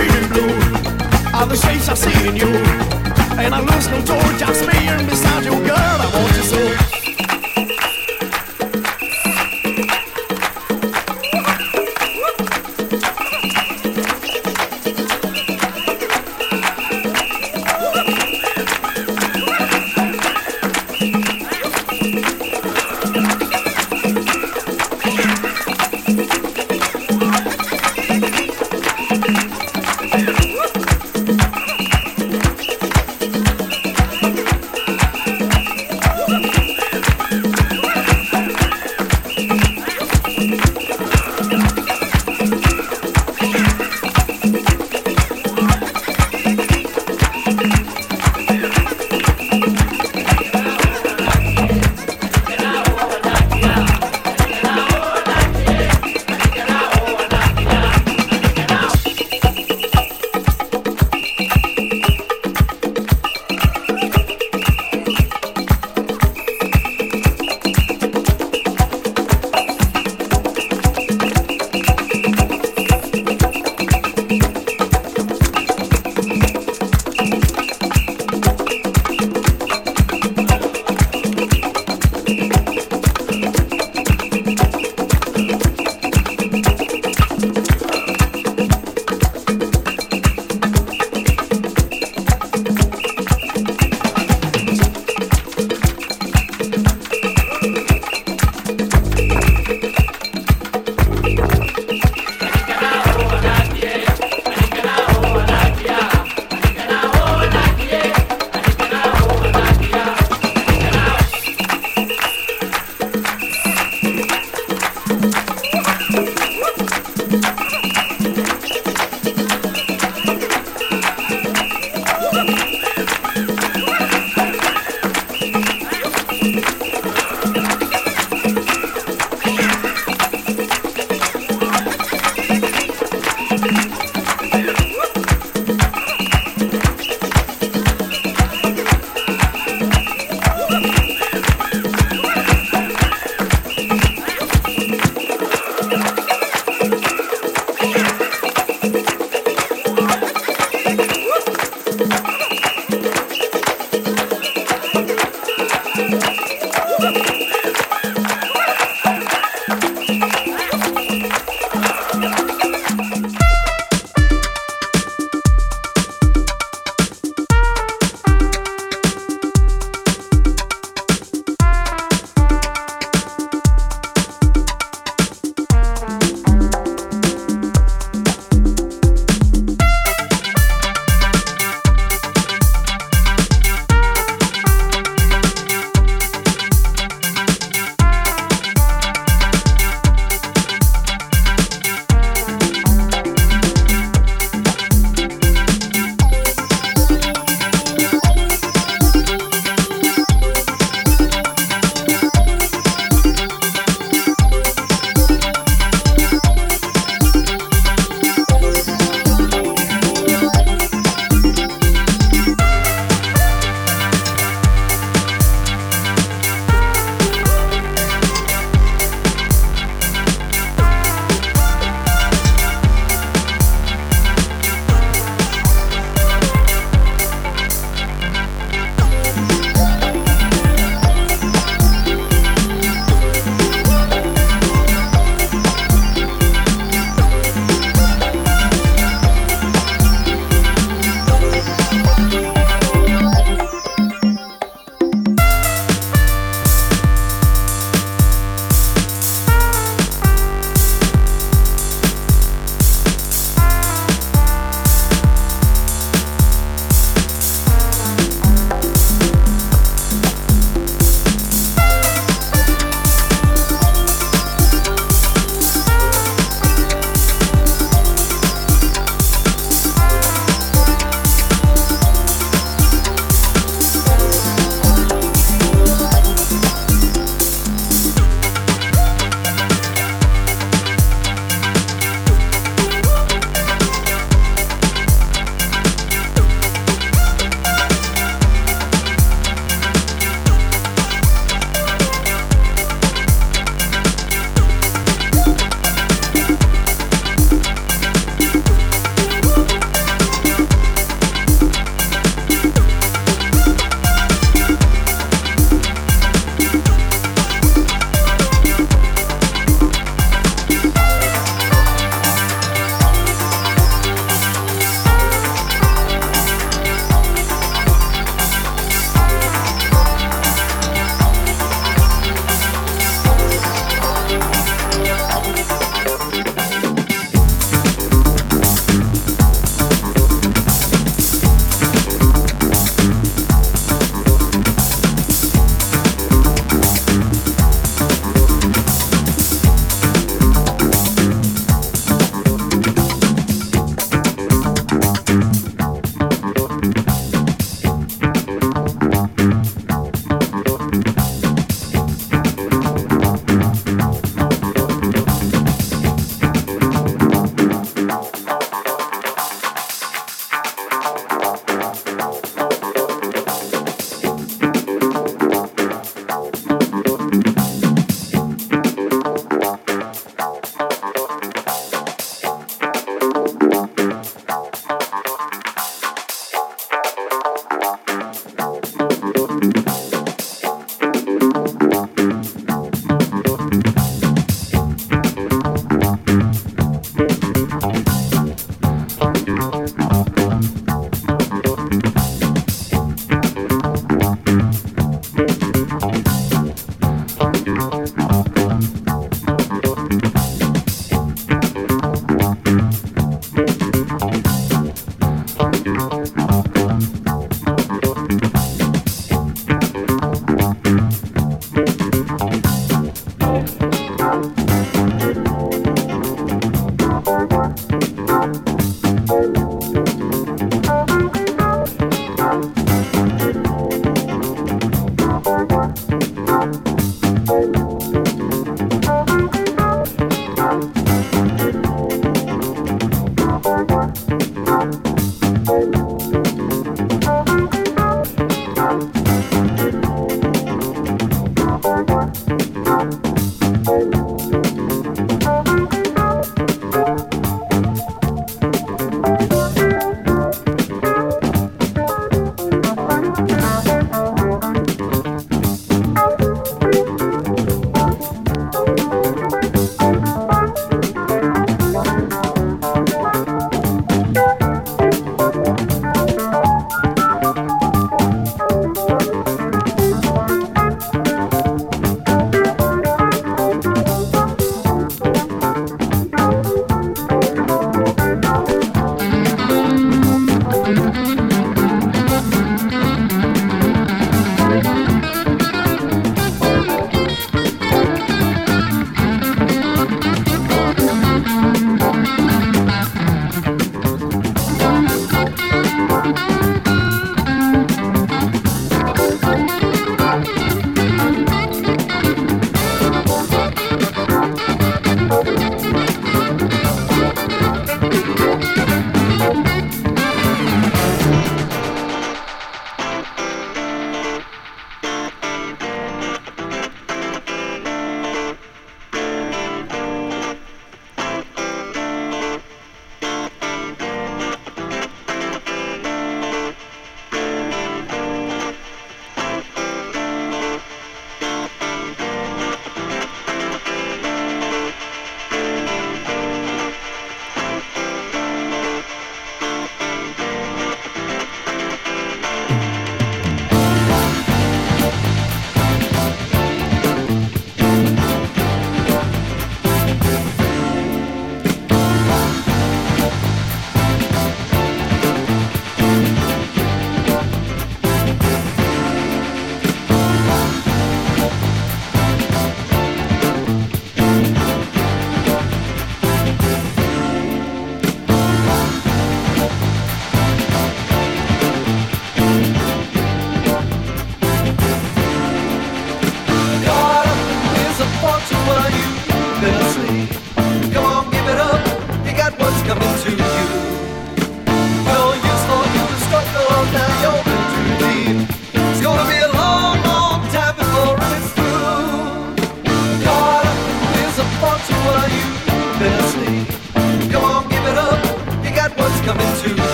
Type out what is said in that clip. feeling blue. All the shapes I see in you, and I lose no door. Just me and beside you, girl, I want you so.